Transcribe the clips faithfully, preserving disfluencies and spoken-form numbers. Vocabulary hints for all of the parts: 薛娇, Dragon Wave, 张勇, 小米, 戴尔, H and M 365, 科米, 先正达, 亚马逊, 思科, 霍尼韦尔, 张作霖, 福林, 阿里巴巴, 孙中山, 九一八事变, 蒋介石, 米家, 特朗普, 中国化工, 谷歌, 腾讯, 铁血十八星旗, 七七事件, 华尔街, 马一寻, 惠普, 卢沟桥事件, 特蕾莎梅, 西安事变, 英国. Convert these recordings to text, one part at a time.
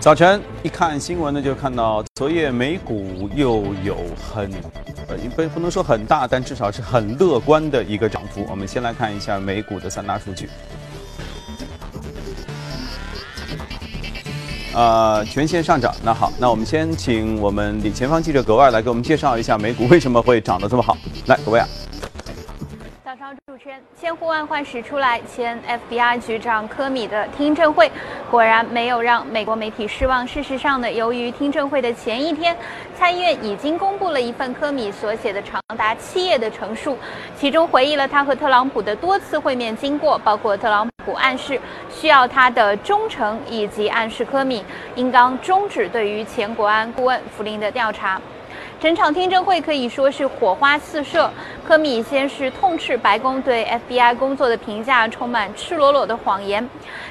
早晨一看新闻呢，就看到昨夜美股又有很，呃，不不能说很大，但至少是很乐观的一个涨幅。我们先来看一下美股的三大数据。呃，全线上涨。那好，那我们先请我们李前方记者格外来给我们介绍一下美股为什么会涨得这么好。来，格外啊。早上，主持人，千呼万唤始出来，前 F B I 局长科米的听证会。果然没有让美国媒体失望。事实上呢，由于听证会的前一天，参议院已经公布了一份科米所写的长达七页的陈述，其中回忆了他和特朗普的多次会面经过，包括特朗普暗示需要他的忠诚，以及暗示科米应当终止对于前国安顾问福林的调查。整场听证会可以说是火花四射。科米先是痛斥白宫对 F B I 工作的评价充满赤裸裸的谎言，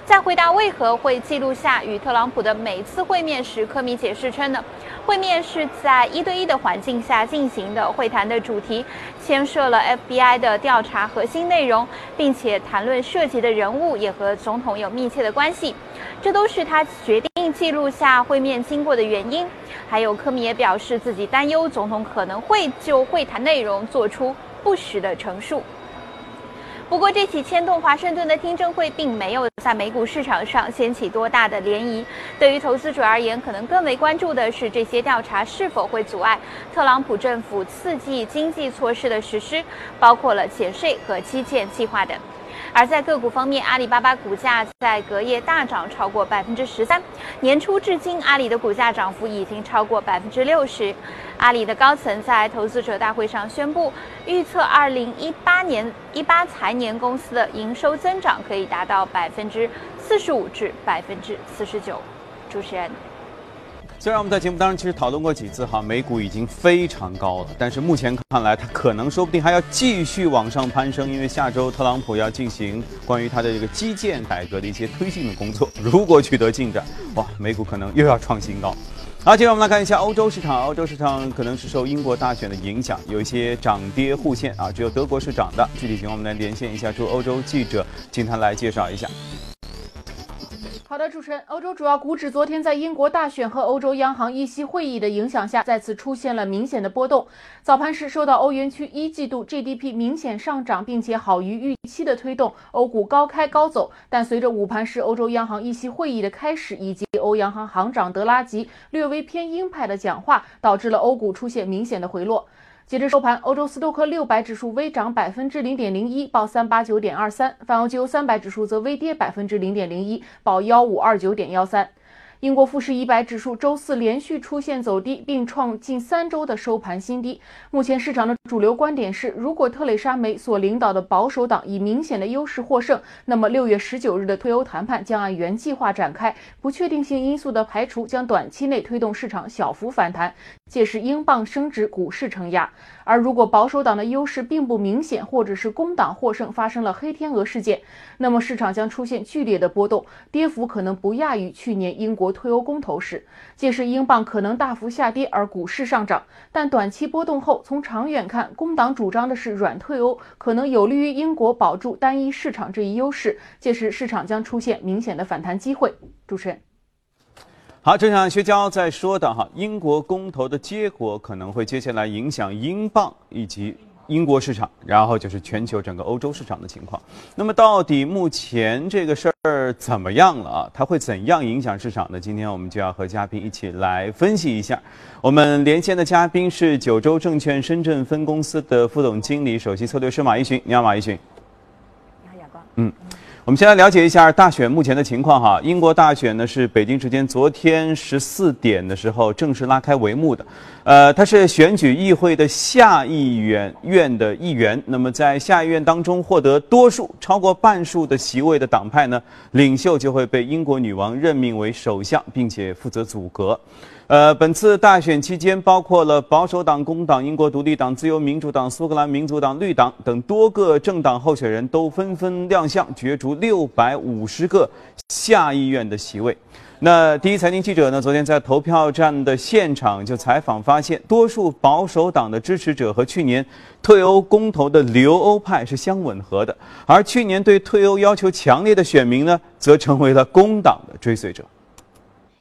在回答为何会记录下与特朗普的每次会面时，科米解释称呢，会面是在一对一的环境下进行的，会谈的主题牵涉了 F B I 的调查核心内容，并且谈论涉及的人物也和总统有密切的关系，这都是他决定记录下会面经过的原因。还有科米也表示自己担忧总统可能会就会谈内容做出不实的陈述。不过，这起牵动华盛顿的听证会并没有在美股市场上掀起多大的涟漪。对于投资者而言，可能更为关注的是这些调查是否会阻碍特朗普政府刺激经济措施的实施，包括了减税和基建计划等。而在个股方面，阿里巴巴股价在隔夜大涨超过百分之十三。年初至今，阿里的股价涨幅已经超过百分之六十。阿里的高层在投资者大会上宣布，预测二零一八年一八财年公司的营收增长可以达到百分之四十五至百分之四十九。主持人，虽然我们在节目当中其实讨论过几次哈，美股已经非常高了，但是目前看来，它可能说不定还要继续往上攀升，因为下周特朗普要进行关于他的这个基建改革的一些推进的工作，如果取得进展，哇，美股可能又要创新高。好，接着我们来看一下欧洲市场。欧洲市场可能是受英国大选的影响，有一些涨跌互现啊，只有德国是涨的。具体情况我们来连线一下驻欧洲记者，请他来介绍一下。好的，主持人，欧洲主要股指昨天在英国大选和欧洲央行议息会议的影响下，再次出现了明显的波动。早盘时受到欧元区一季度 G D P 明显上涨，并且好于预期的推动，欧股高开高走。但随着午盘时欧洲央行议息会议的开始，以及欧央行行长德拉吉略微偏鹰派的讲话，导致了欧股出现明显的回落。截至收盘，欧洲斯托克六百指数微涨 百分之零点零一 报 三百八十九点二三， 泛欧G O 三百指数则微跌 百分之零点零一 报 一五二九点一三。英国富时一百指数周四连续出现走低，并创近三周的收盘新低。目前市场的主流观点是，如果特蕾莎梅所领导的保守党以明显的优势获胜，那么六月十九日的脱欧谈判将按原计划展开。不确定性因素的排除将短期内推动市场小幅反弹，届时英镑升值，股市承压。而如果保守党的优势并不明显，或者是工党获胜发生了黑天鹅事件，那么市场将出现剧烈的波动，跌幅可能不亚于去年英国脱欧公投时，届时英镑可能大幅下跌，而股市上涨。但短期波动后，从长远看，工党主张的是软退欧，可能有利于英国保住单一市场这一优势，届时市场将出现明显的反弹机会。主持人，好，正像薛娇在说的哈，英国公投的结果可能会接下来影响英镑以及英国市场，然后就是全球整个欧洲市场的情况。那么到底目前这个事儿怎么样了啊？它会怎样影响市场呢？今天我们就要和嘉宾一起来分析一下。我们连线的嘉宾是九州证券深圳分公司的副总经理、首席策略师马一寻。你好，马一寻。你好，亚光。嗯，我们先来了解一下大选目前的情况哈。英国大选呢是北京时间昨天十四点的时候正式拉开帷幕的，呃，它是选举议会的下议院院的议员。那么在下议院当中获得多数超过半数的席位的党派呢，领袖就会被英国女王任命为首相，并且负责组阁。呃，本次大选期间，包括了保守党、工党、英国独立党、自由民主党、苏格兰民族党、绿党等多个政党候选人都纷纷亮相，角逐六百五十个下议院的席位。那第一财经记者呢，昨天在投票站的现场就采访发现，多数保守党的支持者和去年退欧公投的留欧派是相吻合的，而去年对退欧要求强烈的选民呢，则成为了工党的追随者。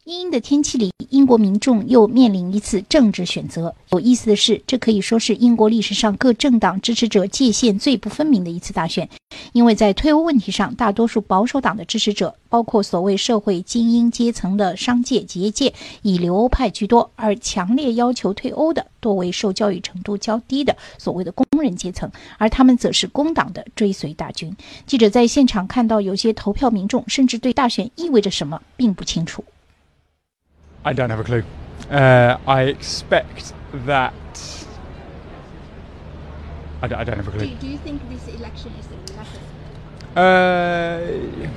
阴阴的天气里，英国民众又面临一次政治选择。有意思的是，这可以说是英国历史上各政党支持者界限最不分明的一次大选，因为在脱欧问题上，大多数保守党的支持者，包括所谓社会精英阶层的商界结界，以留欧派居多，而强烈要求退欧的多为受教育程度较低的所谓的工人阶层，而他们则是工党的追随大军。记者在现场看到，有些投票民众甚至对大选意味着什么并不清楚。I don't have a clue. Uh, I expect that I don't, I don't have a clue. Do, do you think this election is a catastrophe? Uh,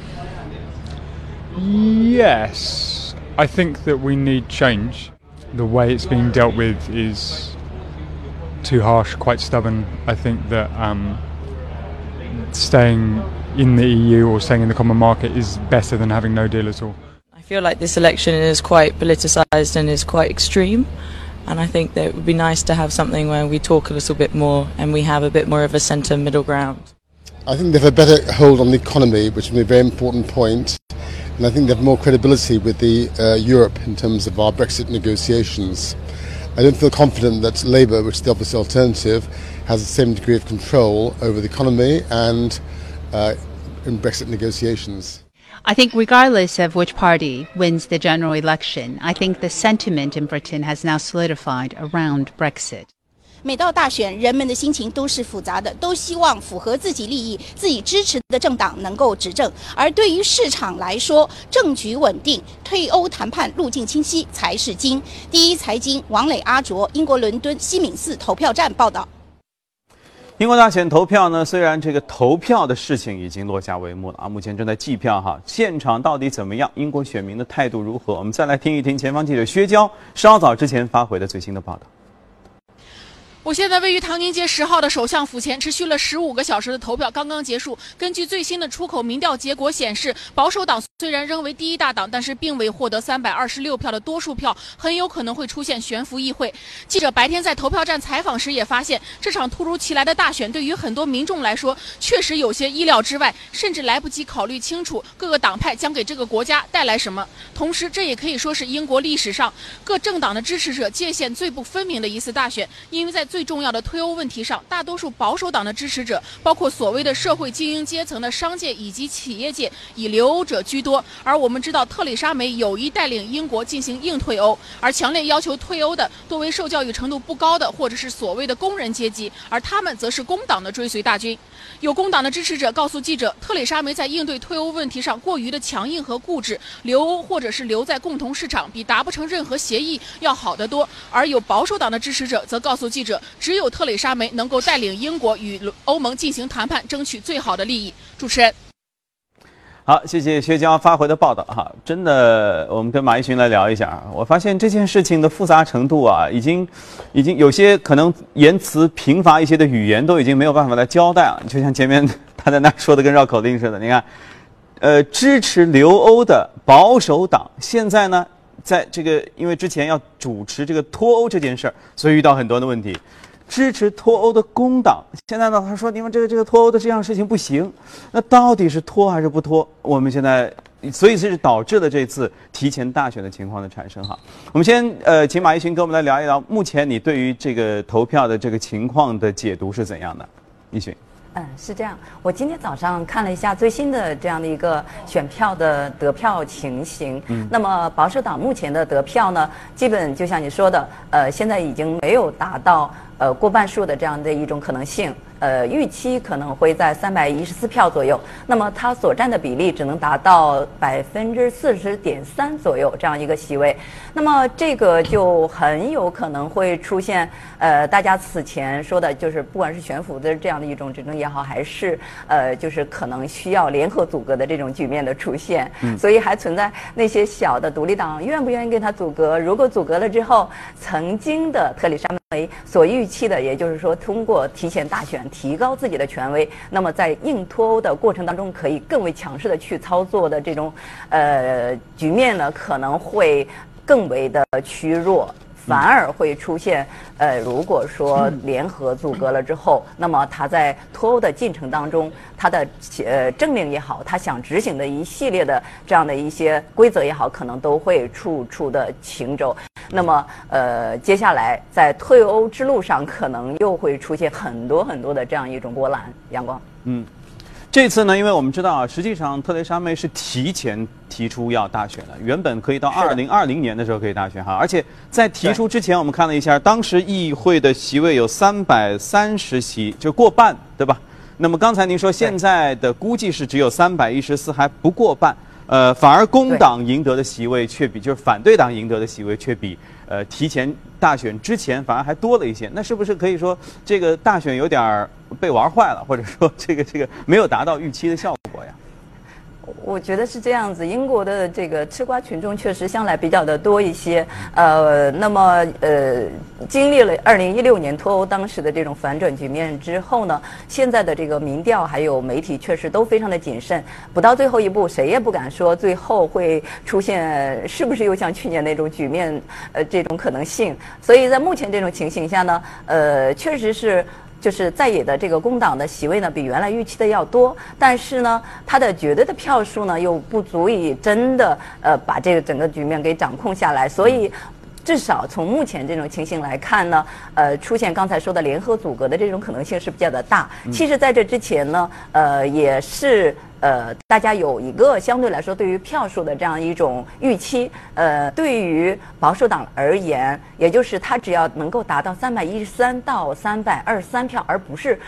yes. I think that we need change. The way it's being dealt with is too harsh, quite stubborn. I think that um, staying in the E U or staying in the common market is better than having no deal at all.I feel like this election is quite politicised and is quite extreme, and I think that it would be nice to have something where we talk a little bit more and we have a bit more of a centre middle ground. I think they have a better hold on the economy, which is a very important point, and I think they have more credibility with the uh, Europe in terms of our Brexit negotiations. I don't feel confident that Labour, which is the obvious alternative, has the same degree of control over the economy and uh, in Brexit negotiations.I think regardless of which party wins the general election, I think the sentiment in Britain has now solidified around Brexit. 每到大选，人们的心情都是复杂的，都希望符合自己利益、自己支持的政党能够执政。而对于市场来说，政局稳定、退欧谈判路径清晰才是金。第一财经王磊、阿卓，英国伦敦西敏寺投票站报道。英国大选投票呢，虽然这个投票的事情已经落下帷幕了啊，目前正在计票哈，现场到底怎么样？英国选民的态度如何？我们再来听一听前方记者薛娇稍早之前发回的最新的报道。我现在位于唐宁街十号的首相府前，持续了十五个小时的投票刚刚结束。根据最新的出口民调结果显示，保守党虽然仍为第一大党，但是并未获得三百二十六票的多数票，很有可能会出现悬浮议会。记者白天在投票站采访时也发现，这场突如其来的大选对于很多民众来说确实有些意料之外，甚至来不及考虑清楚各个党派将给这个国家带来什么。同时，这也可以说是英国历史上各政党的支持者界限最不分明的一次大选，因为在最重要的脱欧问题上，大多数保守党的支持者，包括所谓的社会精英阶层的商界以及企业界，以留欧者居多。而我们知道，特蕾莎梅有意带领英国进行硬退欧，而强烈要求退欧的多为受教育程度不高的，或者是所谓的工人阶级，而他们则是工党的追随大军。有工党的支持者告诉记者，特蕾莎梅在应对退欧问题上过于的强硬和固执，留欧或者是留在共同市场比达不成任何协议要好得多。而有保守党的支持者则告诉记者，只有特蕾莎梅能够带领英国与欧盟进行谈判，争取最好的利益。主持人，好，谢谢薛娇发回的报道哈。真的，我们跟马一群来聊一下。我发现这件事情的复杂程度啊，已经，已经有些可能言辞贫乏一些的语言都已经没有办法来交代了。就像前面他在那说的跟绕口令似的，你看，呃，支持留欧的保守党现在呢？在这个，因为之前要主持这个脱欧这件事儿，所以遇到很多的问题。支持脱欧的工党，现在呢，他说你们这个这个脱欧的这样事情不行，那到底是脱还是不脱？我们现在，所以这是导致了这次提前大选的情况的产生哈。我们先呃，请马一群跟我们来聊一聊，目前你对于这个投票的这个情况的解读是怎样的？一群。嗯，是这样。我今天早上看了一下最新的这样的一个选票的得票情形。嗯，那么保守党目前的得票呢，基本就像你说的，呃，现在已经没有达到呃过半数的这样的一种可能性。呃，预期可能会在三百一十四票左右，那么它所占的比例只能达到百分之四十点三左右这样一个席位，那么这个就很有可能会出现呃大家此前说的，就是不管是悬浮的这样的一种执政也好，还是呃就是可能需要联合组阁的这种局面的出现，嗯，所以还存在那些小的独立党愿不愿意跟他组阁，如果组阁了之后，曾经的特蕾莎梅所预期的，也就是说通过提前大选提高自己的权威，那么在硬脱欧的过程当中可以更为强势的去操作的这种呃局面呢，可能会更为的趋弱。反而会出现，呃，如果说联合阻隔了之后，那么他在脱欧的进程当中，他的呃政令也好，他想执行的一系列的这样的一些规则也好，可能都会处处的情肘。那么，呃，接下来在退欧之路上，可能又会出现很多很多的这样一种波澜。阳光，嗯。 这次呢，因为我们知道啊，实际上特蕾莎妹是提前提出要大选的，原本可以到二零二零年的时候可以大选哈，而且在提出之前，我们看了一下，当时议会的席位有三百三十席，就过半，对吧？那么刚才您说现在的估计是只有三百一十四，还不过半，呃，反而工党赢得的席位却比就是反对党赢得的席位却比呃提前大选之前反而还多了一些，那是不是可以说这个大选有点儿？ 被玩坏了，或者说这个这个没有达到预期的效果呀？我觉得是这样子。英国的这个吃瓜群众确实向来比较的多一些。呃，那么呃，经历了二零一六年脱欧当时的这种反转局面之后呢，现在的这个民调还有媒体确实都非常的谨慎，不到最后一步，谁也不敢说最后会出现是不是又像去年那种局面，呃，这种可能性。所以在目前这种情形下呢，呃，确实是。 就是在野的这个工党的席位呢，比原来预期的要多，但是呢，它的绝对的票数呢，又不足以真的呃把这个整个局面给掌控下来，所以。 至少从目前这种情形来看呢，呃，出现刚才说的联合阻隔的这种可能性是比较的大。其实，在这之前呢，呃，也是呃，大家有一个相对来说对于票数的这样一种预期。呃，对于保守党而言，也就是他只要能够达到三百一十三到三百二十三票，而不是。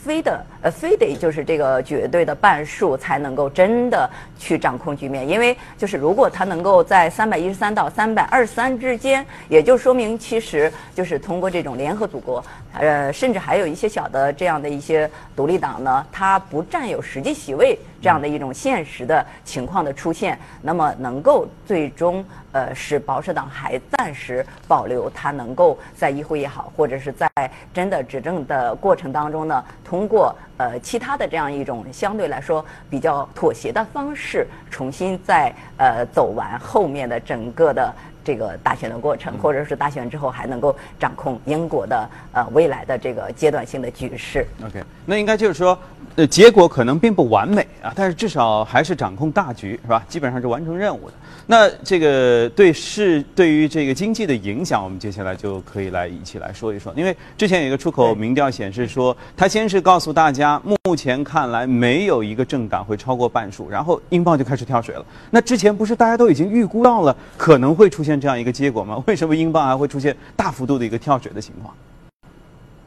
非的呃，非得就是这个绝对的半数才能够真的去掌控局面，因为就是如果他能够在三百一十三到三百二十三之间，也就说明其实就是通过这种联合组国，呃，甚至还有一些小的这样的一些独立党呢，它不占有实际席位这样的一种现实的情况的出现，那么能够最终呃使保守党还暂时保留它能够在议会也好，或者是在真的执政的过程当中呢。 通过呃其他的这样一种相对来说比较妥协的方式，重新再呃走完后面的整个的这个大选的过程，或者是大选之后还能够掌控英国的呃未来的这个阶段性的局势。OK， 那应该就是说，呃，结果可能并不完美啊，但是至少还是掌控大局，是吧？基本上是完成任务的。那这个对是对于这个经济的影响，我们接下来就可以来一起来说一说，因为之前有一个出口民调显示说，他先是。 告诉大家，目前看来没有一个政党会超过半数，然后英镑就开始跳水了。那之前不是大家都已经预估到了可能会出现这样一个结果吗？为什么英镑还会出现大幅度的一个跳水的情况？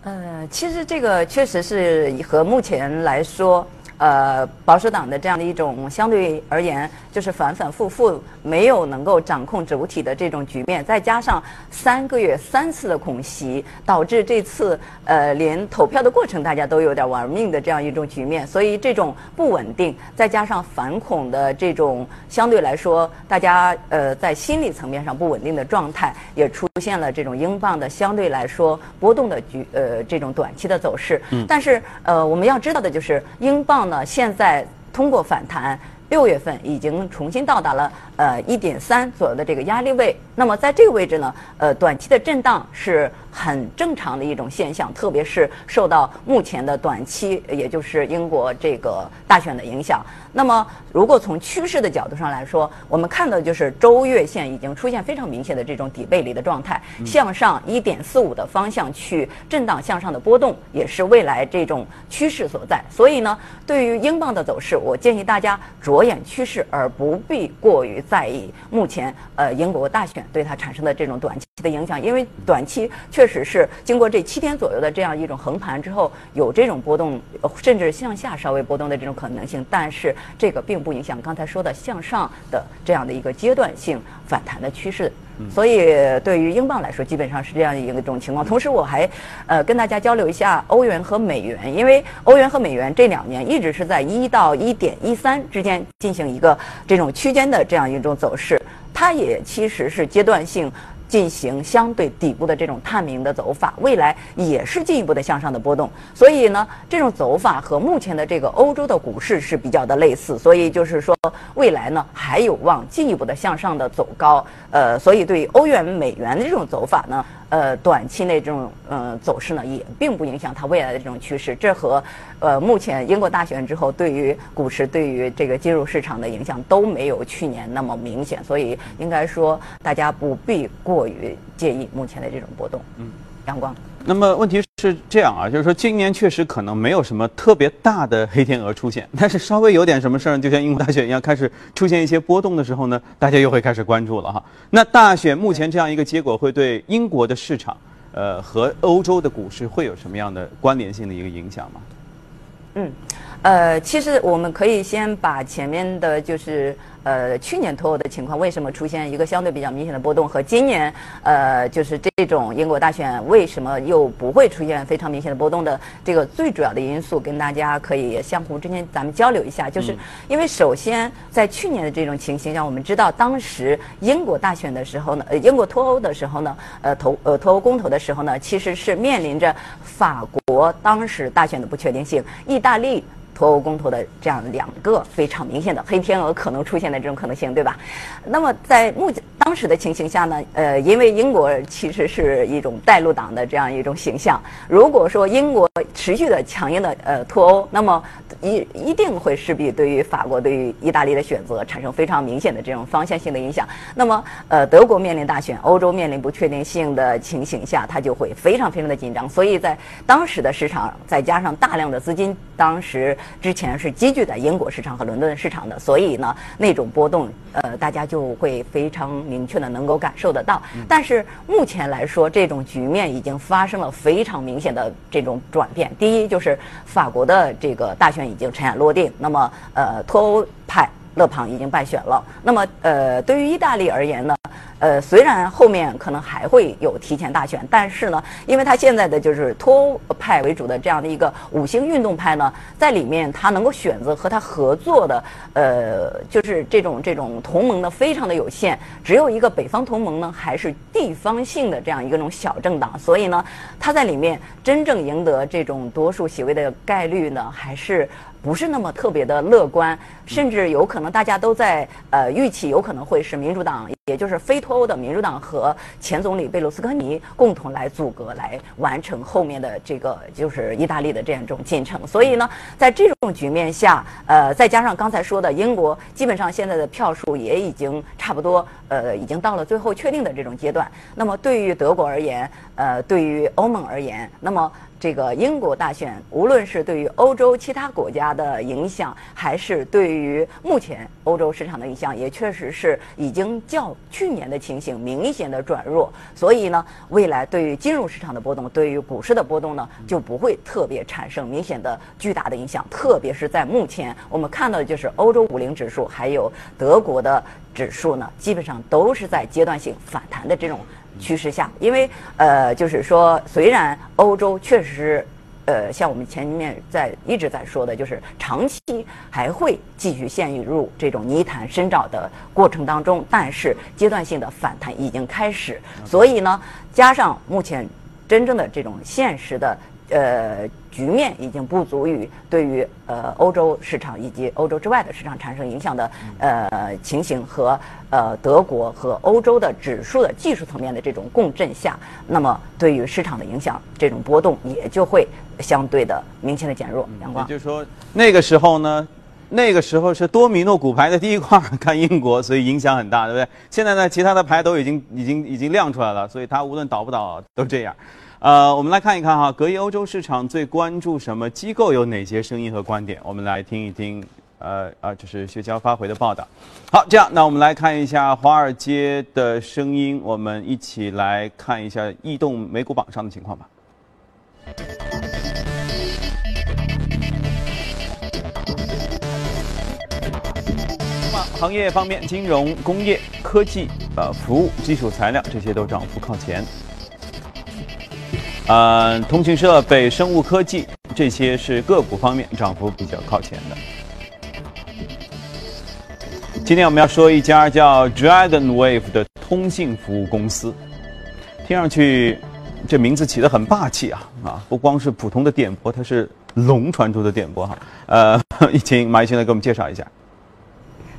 呃，其实这个确实是和目前来说。 呃，保守党的这样的一种相对而言就是反反复复没有能够掌控主体的这种局面，再加上三个月三次的恐袭，导致这次呃连投票的过程大家都有点玩命的这样一种局面，所以这种不稳定，再加上反恐的这种相对来说大家呃在心理层面上不稳定的状态，也出现了这种英镑的相对来说波动的局呃这种短期的走势。嗯、但是呃我们要知道的就是英镑。 现在通过反弹，六月份已经重新到达了呃 一点三 左右的这个压力位。那么在这个位置呢，呃，短期的震荡是很正常的一种现象，特别是受到目前的短期，也就是英国这个大选的影响。那么如果从趋势的角度上来说，我们看到就是周月线已经出现非常明显的这种底背离的状态，向上 一点四五 的方向去震荡向上的波动，也是未来这种趋势所在。所以呢，对于英镑的走势，我建议大家着眼趋势，而不必过于在意目前呃英国大选对它产生的这种短期的影响，因为短期确实是经过这七天左右的这样一种横盘之后，有这种波动，甚至向下稍微波动的这种可能性，但是。 这个并不影响刚才说的向上的这样的一个阶段性反弹的趋势，所以对于英镑来说，基本上是这样一种情况。同时，我还呃跟大家交流一下欧元和美元，因为欧元和美元这两年一直是在一到 一点一三 之间进行一个这种区间的这样一种走势，它也其实是阶段性。进行相对底部的这种探明的走法，未来也是进一步的向上的波动。所以呢，这种走法和目前的这个欧洲的股市是比较的类似，所以就是说未来呢还有望进一步的向上的走高。呃，所以对欧元、美元的这种走法呢，呃，短期内这种呃走势呢也并不影响它未来的这种趋势。这和呃目前英国大选之后对于股市、对于这个金融市场的影响都没有去年那么明显，所以应该说大家不必过于介意目前的这种波动。嗯，阳光。那么问题是这样啊，就是说今年确实可能没有什么特别大的黑天鹅出现，但是稍微有点什么事儿，就像英国大选一样，开始出现一些波动的时候呢，大家又会开始关注了哈。那大选目前这样一个结果会对英国的市场，呃，和欧洲的股市会有什么样的关联性的一个影响吗？嗯，呃，其实我们可以先把前面的就是。呃，去年脱欧的情况为什么出现一个相对比较明显的波动，和今年呃就是这种英国大选为什么又不会出现非常明显的波动的这个最主要的因素，跟大家可以相互之间咱们交流一下。就是因为首先在去年的这种情形下，我们知道当时英国大选的时候呢，呃英国脱欧的时候呢，呃投呃脱欧公投的时候呢，其实是面临着法国当时大选的不确定性，意大利脱欧公投的这样两个非常明显的黑天鹅可能出现的这种可能性，对吧？那么在目前当时的情形下呢，呃，因为英国其实是一种带路党的这样一种形象，如果说英国持续的强硬的呃脱欧，那么一一定会势必对于法国、对于意大利的选择产生非常明显的这种方向性的影响。那么呃，德国面临大选，欧洲面临不确定性的情形下，它就会非常非常的紧张。所以在当时的市场，再加上大量的资金，当时之前是积聚在英国市场和伦敦市场的，所以呢，那种波动，呃，大家就会非常明确的能够感受得到。但是目前来说，这种局面已经发生了非常明显的这种转变。第一，就是法国的这个大选已经尘埃落定，那么呃，脱欧派勒庞已经败选了。那么呃，对于意大利而言呢？呃，虽然后面可能还会有提前大选，但是呢，因为他现在的就是脱欧派为主的这样的一个五星运动派呢，在里面他能够选择和他合作的，呃，就是这种这种同盟呢，非常的有限，只有一个北方同盟呢，还是地方性的这样一个种小政党，所以呢，他在里面真正赢得这种多数席位的概率呢，还是不是那么特别的乐观，甚至有可能大家都在呃预期有可能会是民主党，也就是非脱欧的民主党和前总理贝卢斯科尼共同来组阁，来完成后面的这个就是意大利的这样一种进程。所以呢，在这种局面下，呃，再加上刚才说的英国基本上现在的票数也已经差不多，呃，已经到了最后确定的这种阶段。那么对于德国而言，呃，对于欧盟而言，那么这个英国大选，无论是对于欧洲其他国家的影响，还是对于目前欧洲市场的影响，也确实是已经较去年的情形明显的转弱。所以呢，未来对于金融市场的波动，对于股市的波动呢，就不会特别产生明显的巨大的影响。特别是在目前我们看到的就是欧洲五零指数，还有德国的指数呢，基本上都是在阶段性反弹的这种趋势下。因为呃，就是说，虽然欧洲确实，呃，像我们前面在一直在说的，就是长期还会继续陷入这种泥潭深沼的过程当中，但是阶段性的反弹已经开始。所以呢，加上目前真正的这种现实的呃局面已经不足以对于呃欧洲市场以及欧洲之外的市场产生影响的呃情形和呃德国和欧洲的指数的技术层面的这种共振下，那么对于市场的影响，这种波动也就会相对的明显的减弱。阳光，也就是说那个时候呢，那个时候是多米诺骨牌的第一块看英国，所以影响很大，对不对？现在呢，其他的牌都已经已经已经亮出来了，所以它无论倒不倒都这样。呃，我们来看一看哈，隔夜欧洲市场最关注什么？机构有哪些声音和观点？我们来听一听。呃啊，这是薛娇发回的报道。好，这样，那我们来看一下华尔街的声音，我们一起来看一下异动美股榜上的情况吧。行业方面，金融、工业、科技、呃服务、基础材料，这些都涨幅靠前。呃，通讯设备、生物科技，这些是个股方面涨幅比较靠前的。今天我们要说一家叫 Dragon Wave 的通信服务公司，听上去这名字起得很霸气啊啊！不光是普通的电波，它是龙传出的电波哈、啊。呃，请马一迅来给我们介绍一下。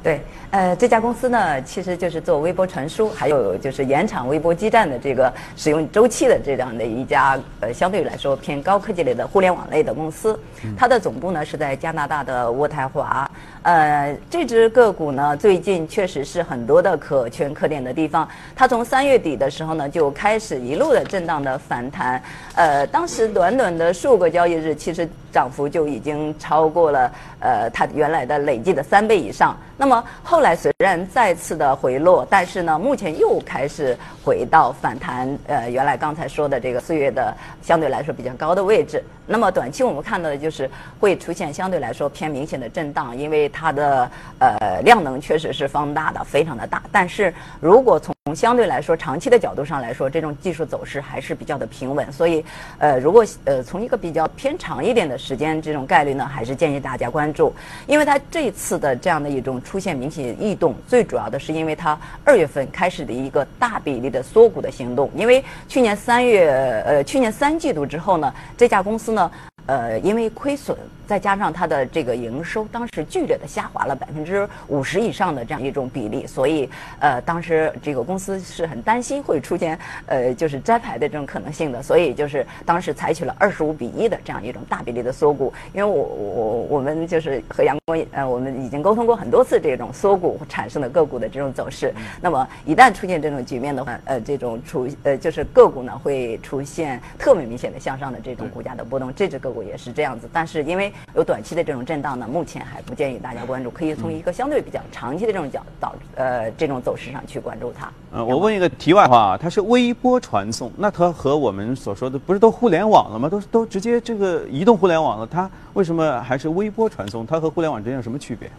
对，呃，这家公司呢，其实就是做微波传输，还有就是延长微波基站的这个使用周期的这样的一家呃，相对来说偏高科技类的互联网类的公司。它的总部呢是在加拿大的渥太华。呃，这只个股呢，最近确实是很多的可圈可点的地方。它从三月底的时候呢，就开始一路的震荡的反弹。呃，当时短短的数个交易日，其实涨幅就已经超过了呃它原来的累计的三倍以上。那么那么后来虽然再次的回落，但是呢，目前又开始回到反弹，呃，原来刚才说的这个四月的相对来说比较高的位置。那么短期我们看到的就是会出现相对来说偏明显的震荡，因为它的呃量能确实是放大的，非常的大。但是如果从相对来说长期的角度上来说，这种技术走势还是比较的平稳。所以，呃，如果呃从一个比较偏长一点的时间，这种概率呢，还是建议大家关注，因为它这次的这样的一种出。出现明显异动，最主要的是因为它二月份开始的一个大比例的缩股的行动。因为去年三月，呃，去年三季度之后呢，这家公司呢，呃，因为亏损，再加上它的这个营收，当时剧烈的下滑了百分之五十以上的这样一种比例，所以呃，当时这个公司是很担心会出现呃就是摘牌的这种可能性的，所以就是当时采取了二十五比一的这样一种大比例的缩股。因为我我我们就是和杨光呃，我们已经沟通过很多次这。这种缩股产生的个股的这种走势，那么一旦出现这种局面的话，呃，这种出呃就是个股呢会出现特别明显的向上的这种股价的波动，这只个股也是这样子。但是因为有短期的这种震荡呢，目前还不建议大家关注，可以从一个相对比较长期的这种角导呃这种走势上去关注它。呃，我问一个题外话，它是微波传送，那它和我们所说的不是都互联网了吗？都都直接这个移动互联网了，它为什么还是微波传送？它和互联网之间有什么区别？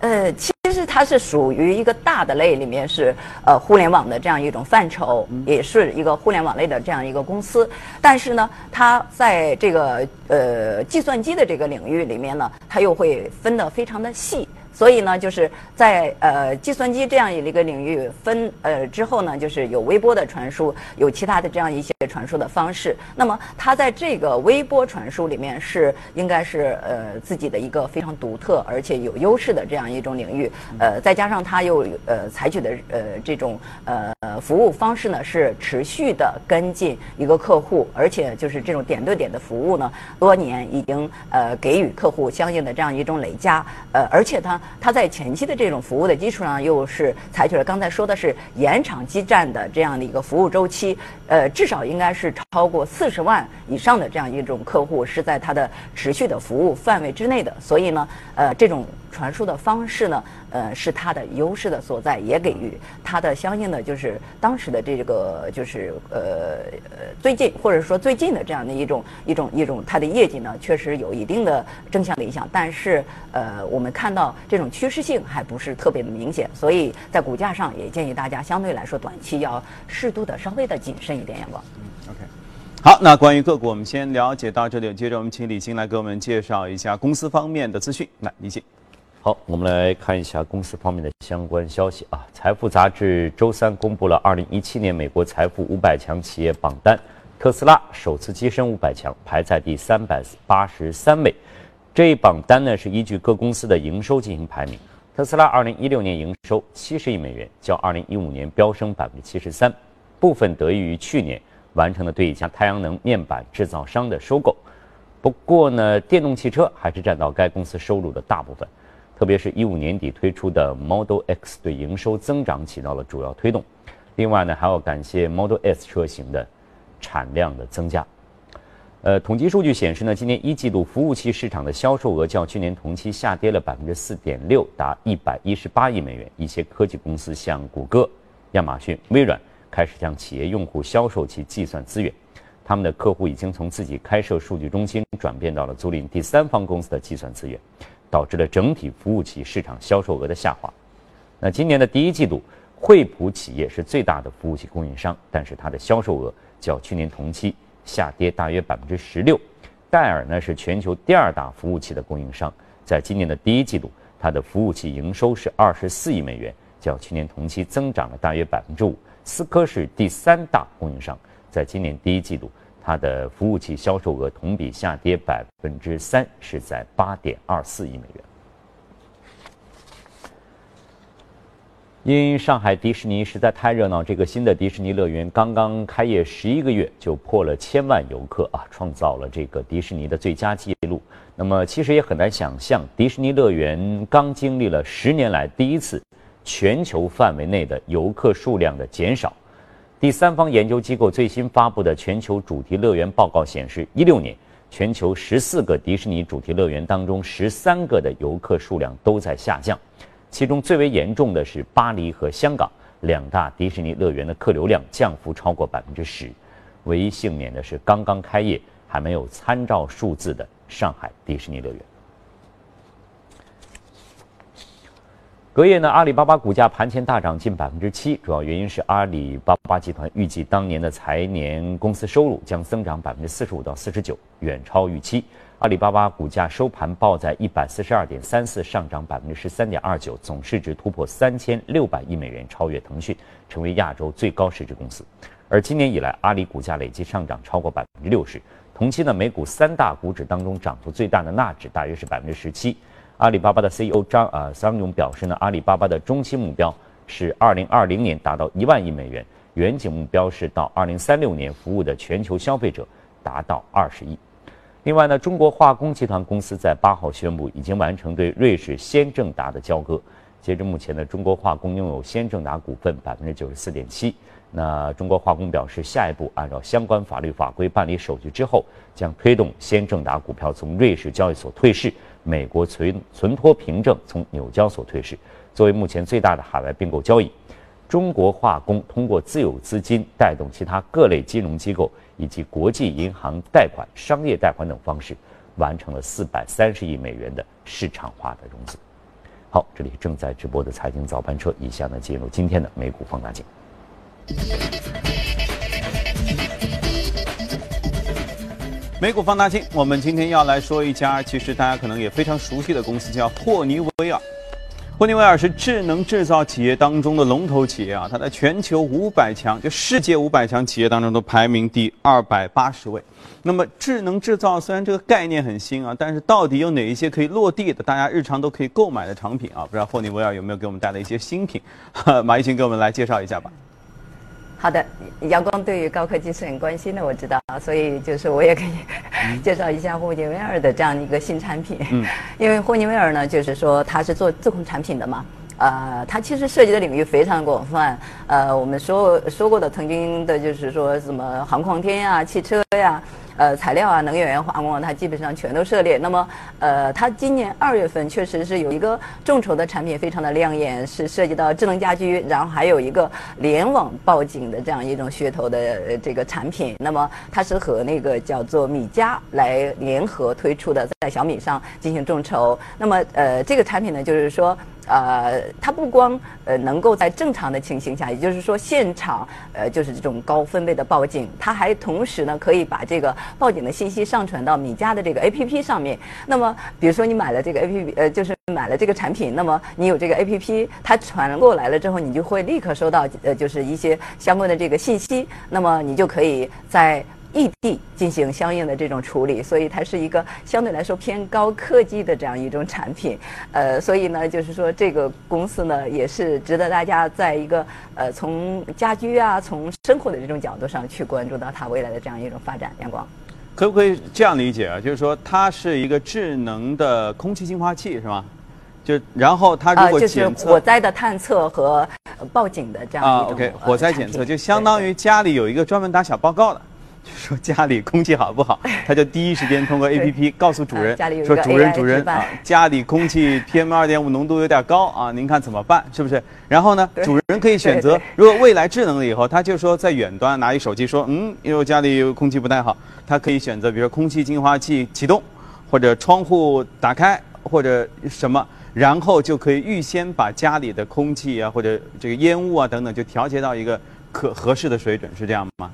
呃，其实它是属于一个大的类里面是呃互联网的这样一种范畴，也是一个互联网类的这样一个公司。但是呢，它在这个呃计算机的这个领域里面呢，它又会分得非常的细。所以呢，就是在呃计算机这样一个领域分呃之后呢，就是有微波的传输，有其他的这样一些传输的方式。那么它在这个微波传输里面是应该是呃自己的一个非常独特而且有优势的这样一种领域。呃，再加上它又呃采取的呃这种呃服务方式呢，是持续的跟进一个客户，而且就是这种点对点的服务呢，多年已经呃给予客户相应的这样一种累加。呃，而且它它在前期的这种服务的基础上，又是采取了刚才说的是延长基站的这样的一个服务周期，呃，至少应该是超过四十万以上的这样一种客户是在它的持续的服务范围之内的，所以呢，呃，这种传输的方式呢，呃，是它的优势的所在，也给予它的相应的就是当时的这个就是呃呃最近或者说最近的这样的一种一种一种它的业绩呢，确实有一定的正向的影响，但是呃，我们看到。这种趋势性还不是特别的明显，所以在股价上也建议大家相对来说短期要适度的稍微的谨慎一点，眼光。嗯 ，OK。好，那关于个股我们先了解到这里，接着我们请李欣来给我们介绍一下公司方面的资讯。来，李欣。好，我们来看一下公司方面的相关消息啊。财富杂志周三公布了二零一七年美国财富五百强企业榜单，特斯拉首次跻身五百强，排在第三百八十三位。这一榜单呢是依据各公司的营收进行排名。特斯拉二零一六年营收七十亿美元，较二零一五年飙升 百分之七十三， 部分得益于去年完成了对一家太阳能面板制造商的收购。不过呢，电动汽车还是占到该公司收入的大部分，特别是一五年底推出的 Model X 对营收增长起到了主要推动。另外呢，还要感谢 Model S 车型的产量的增加。呃，统计数据显示呢，今年一季度服务器市场的销售额较去年同期下跌了 百分之四点六， 达一百一十八亿美元。一些科技公司像谷歌、亚马逊、微软开始向企业用户销售其计算资源，他们的客户已经从自己开设数据中心转变到了租赁第三方公司的计算资源，导致了整体服务器市场销售额的下滑。那今年的第一季度，惠普企业是最大的服务器供应商，但是它的销售额较去年同期下跌大约百分之十六，戴尔呢是全球第二大服务器的供应商，在今年的第一季度，它的服务器营收是二十四亿美元，较去年同期增长了大约百分之五，思科是第三大供应商，在今年第一季度，它的服务器销售额同比下跌百分之三，是在八点二四亿美元。因上海迪士尼实在太热闹，这个新的迪士尼乐园刚刚开业十一个月就破了千万游客啊，创造了这个迪士尼的最佳纪录。那么其实也很难想象，迪士尼乐园刚经历了十年来第一次全球范围内的游客数量的减少。第三方研究机构最新发布的全球主题乐园报告显示，一六年全球十四个迪士尼主题乐园当中，十三个的游客数量都在下降。其中最为严重的是巴黎和香港两大迪士尼乐园的客流量降幅超过百分之十，唯一幸免的是刚刚开业还没有参照数字的上海迪士尼乐园。隔夜呢，阿里巴巴股价盘前大涨近百分之七，主要原因是阿里巴巴集团预计当年的财年公司收入将增长百分之四十五到四十九，远超预期。阿里巴巴股价收盘报在一百四十二点三四，上涨百分之十三点二九，总市值突破三千六百亿美元，超越腾讯，成为亚洲最高市值公司。而今年以来，阿里股价累计上涨超过百分之六十。同期呢，美股三大股指当中，涨幅最大的纳指大约是百分之十七。阿里巴巴的 C E O 张啊桑勇表示呢，阿里巴巴的中期目标是二零二零年达到一万亿美元，远景目标是到二零三六年服务的全球消费者达到二十亿。另外呢，中国化工集团公司在八号宣布，已经完成对瑞士先正达的交割。截至目前呢，中国化工拥有先正达股份百分之九十四点七。那中国化工表示，下一步按照相关法律法规办理手续之后，将推动先正达股票从瑞士交易所退市，美国存存托凭证从纽交所退市。作为目前最大的海外并购交易，中国化工通过自有资金带动其他各类金融机构以及国际银行贷款、商业贷款等方式，完成了四百三十亿美元的市场化的融资。好，这里是正在直播的财经早班车，以下呢进入今天的美股放大镜。美股放大镜，我们今天要来说一家其实大家可能也非常熟悉的公司，叫霍尼韦尔。霍尼韦尔是智能制造企业当中的龙头企业啊，它在全球五百强，就世界五百强企业当中都排名第二百八十位。那么智能制造虽然这个概念很新啊，但是到底有哪一些可以落地的，大家日常都可以购买的产品啊？不知道霍尼韦尔有没有给我们带来一些新品？马一群给我们来介绍一下吧。好的，姚光对于高科技是很关心的，我知道，所以就是我也可以、嗯、介绍一下霍尼韦尔的这样一个新产品。嗯，因为霍尼韦尔呢，就是说它是做自控产品的嘛，呃，它其实涉及的领域非常广泛。呃，我们说说过的，曾经的就是说什么航空天啊、汽车呀、啊、呃材料啊、能源、化工，它基本上全都涉猎。那么，呃，它今年二月份确实是有一个众筹的产品，非常的亮眼，是涉及到智能家居，然后还有一个联网报警的这样一种噱头的这个产品。那么，它是和那个叫做米家来联合推出的，在小米上进行众筹。那么，呃，这个产品呢，就是说，呃，它不光呃能够在正常的情形下，也就是说现场呃就是这种高分贝的报警，它还同时呢可以把这个报警的信息上传到米家的这个 A P P 上面。那么比如说你买了这个 A P P， 呃就是买了这个产品，那么你有这个 A P P， 它传过来了之后，你就会立刻收到呃就是一些相关的这个信息，那么你就可以在异地进行相应的这种处理，所以它是一个相对来说偏高科技的这样一种产品。呃，所以呢，就是说这个公司呢也是值得大家在一个呃从家居啊、从生活的这种角度上去关注到它未来的这样一种发展。阳光，可不可以这样理解啊？就是说它是一个智能的空气净化器，是吗？就然后它如果检测、呃、就是火灾的探测和报警的这样一种、啊、OK 火灾检测，就相当于家里有一个专门打小报告的。就说家里空气好不好，他就第一时间通过 A P P 告诉主人，说主人主人啊，家里空气 P M 二点五 浓度有点高啊，您看怎么办？是不是？然后呢，主人可以选择，如果未来智能了以后，他就说在远端拿一手机说，嗯，因为我家里空气不太好，他可以选择，比如说空气净化器启动，或者窗户打开，或者什么。然后就可以预先把家里的空气啊，或者这个烟雾啊等等，就调节到一个可合适的水准，是这样吗？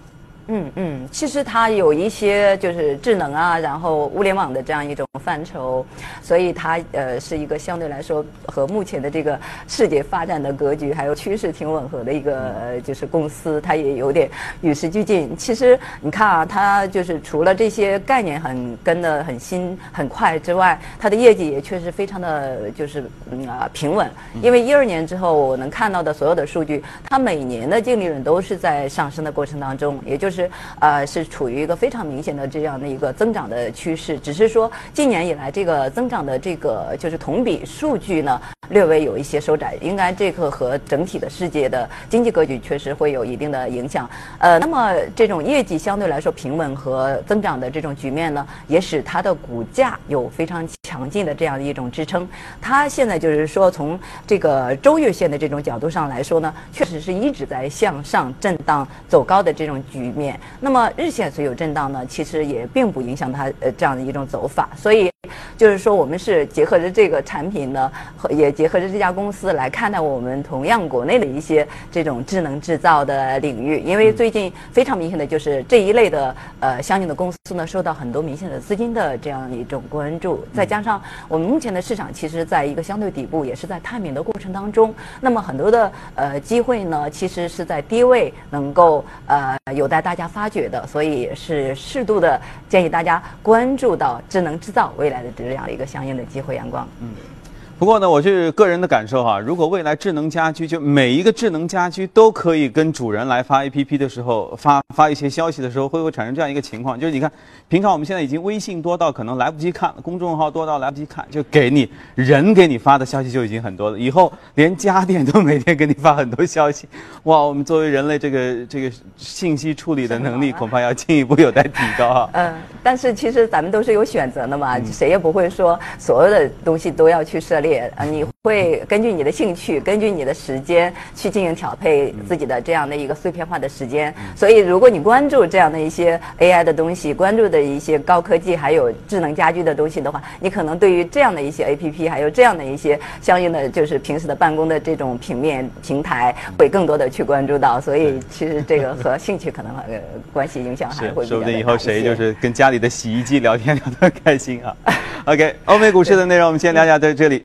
嗯嗯，其实它有一些就是智能啊，然后物联网的这样一种范畴，所以它呃是一个相对来说和目前的这个世界发展的格局还有趋势挺吻合的一个、呃、就是公司，它也有点与时俱进。其实你看啊，它就是除了这些概念很跟得很新很快之外，它的业绩也确实非常的就是嗯啊平稳。因为一二年之后我能看到的所有的数据，它每年的净利润都是在上升的过程当中，也就是。呃，是处于一个非常明显的这样的一个增长的趋势，只是说近年以来这个增长的这个就是同比数据呢略微有一些收窄，应该这个和整体的世界的经济格局确实会有一定的影响。呃，那么这种业绩相对来说平稳和增长的这种局面呢，也使它的股价有非常强劲的这样的一种支撑。它现在就是说从这个周月线的这种角度上来说呢，确实是一直在向上震荡走高的这种局面。那么日线所有震荡呢，其实也并不影响它呃这样的一种走法，所以就是说我们是结合着这个产品呢，也结合着这家公司来看待我们同样国内的一些这种智能制造的领域，因为最近非常明显的就是这一类的呃相应的公司呢受到很多明显的资金的这样一种关注，再加上我们目前的市场其实在一个相对底部，也是在探明的过程当中，那么很多的呃机会呢其实是在低位能够呃有待大家发掘的，所以是适度的建议大家关注到智能制造未来的这样的一个相应的机会阳光。嗯，不过呢，我是个人的感受哈，如果未来智能家居就每一个智能家居都可以跟主人来发 A P P 的时候，发发一些消息的时候，会不会产生这样一个情况？就是你看，平常我们现在已经微信多到可能来不及看，公众号多到来不及看，就给你人给你发的消息就已经很多了。以后连家电都每天给你发很多消息，哇！我们作为人类这个这个信息处理的能力恐怕要进一步有待提高啊。嗯、呃，但是其实咱们都是有选择的嘛，嗯、谁也不会说所有的东西都要去涉猎。啊，你会根据你的兴趣，根据你的时间去进行调配自己的这样的一个碎片化的时间。所以，如果你关注这样的一些 A I 的东西，关注的一些高科技，还有智能家居的东西的话，你可能对于这样的一些 A P P， 还有这样的一些相应的就是平时的办公的这种平面平台，会更多的去关注到。所以，其实这个和兴趣可能呃关系影响还会比较大一些。说不定以后谁就是跟家里的洗衣机聊天聊得开心啊。OK， 欧美股市的内容我们先聊一下在这里。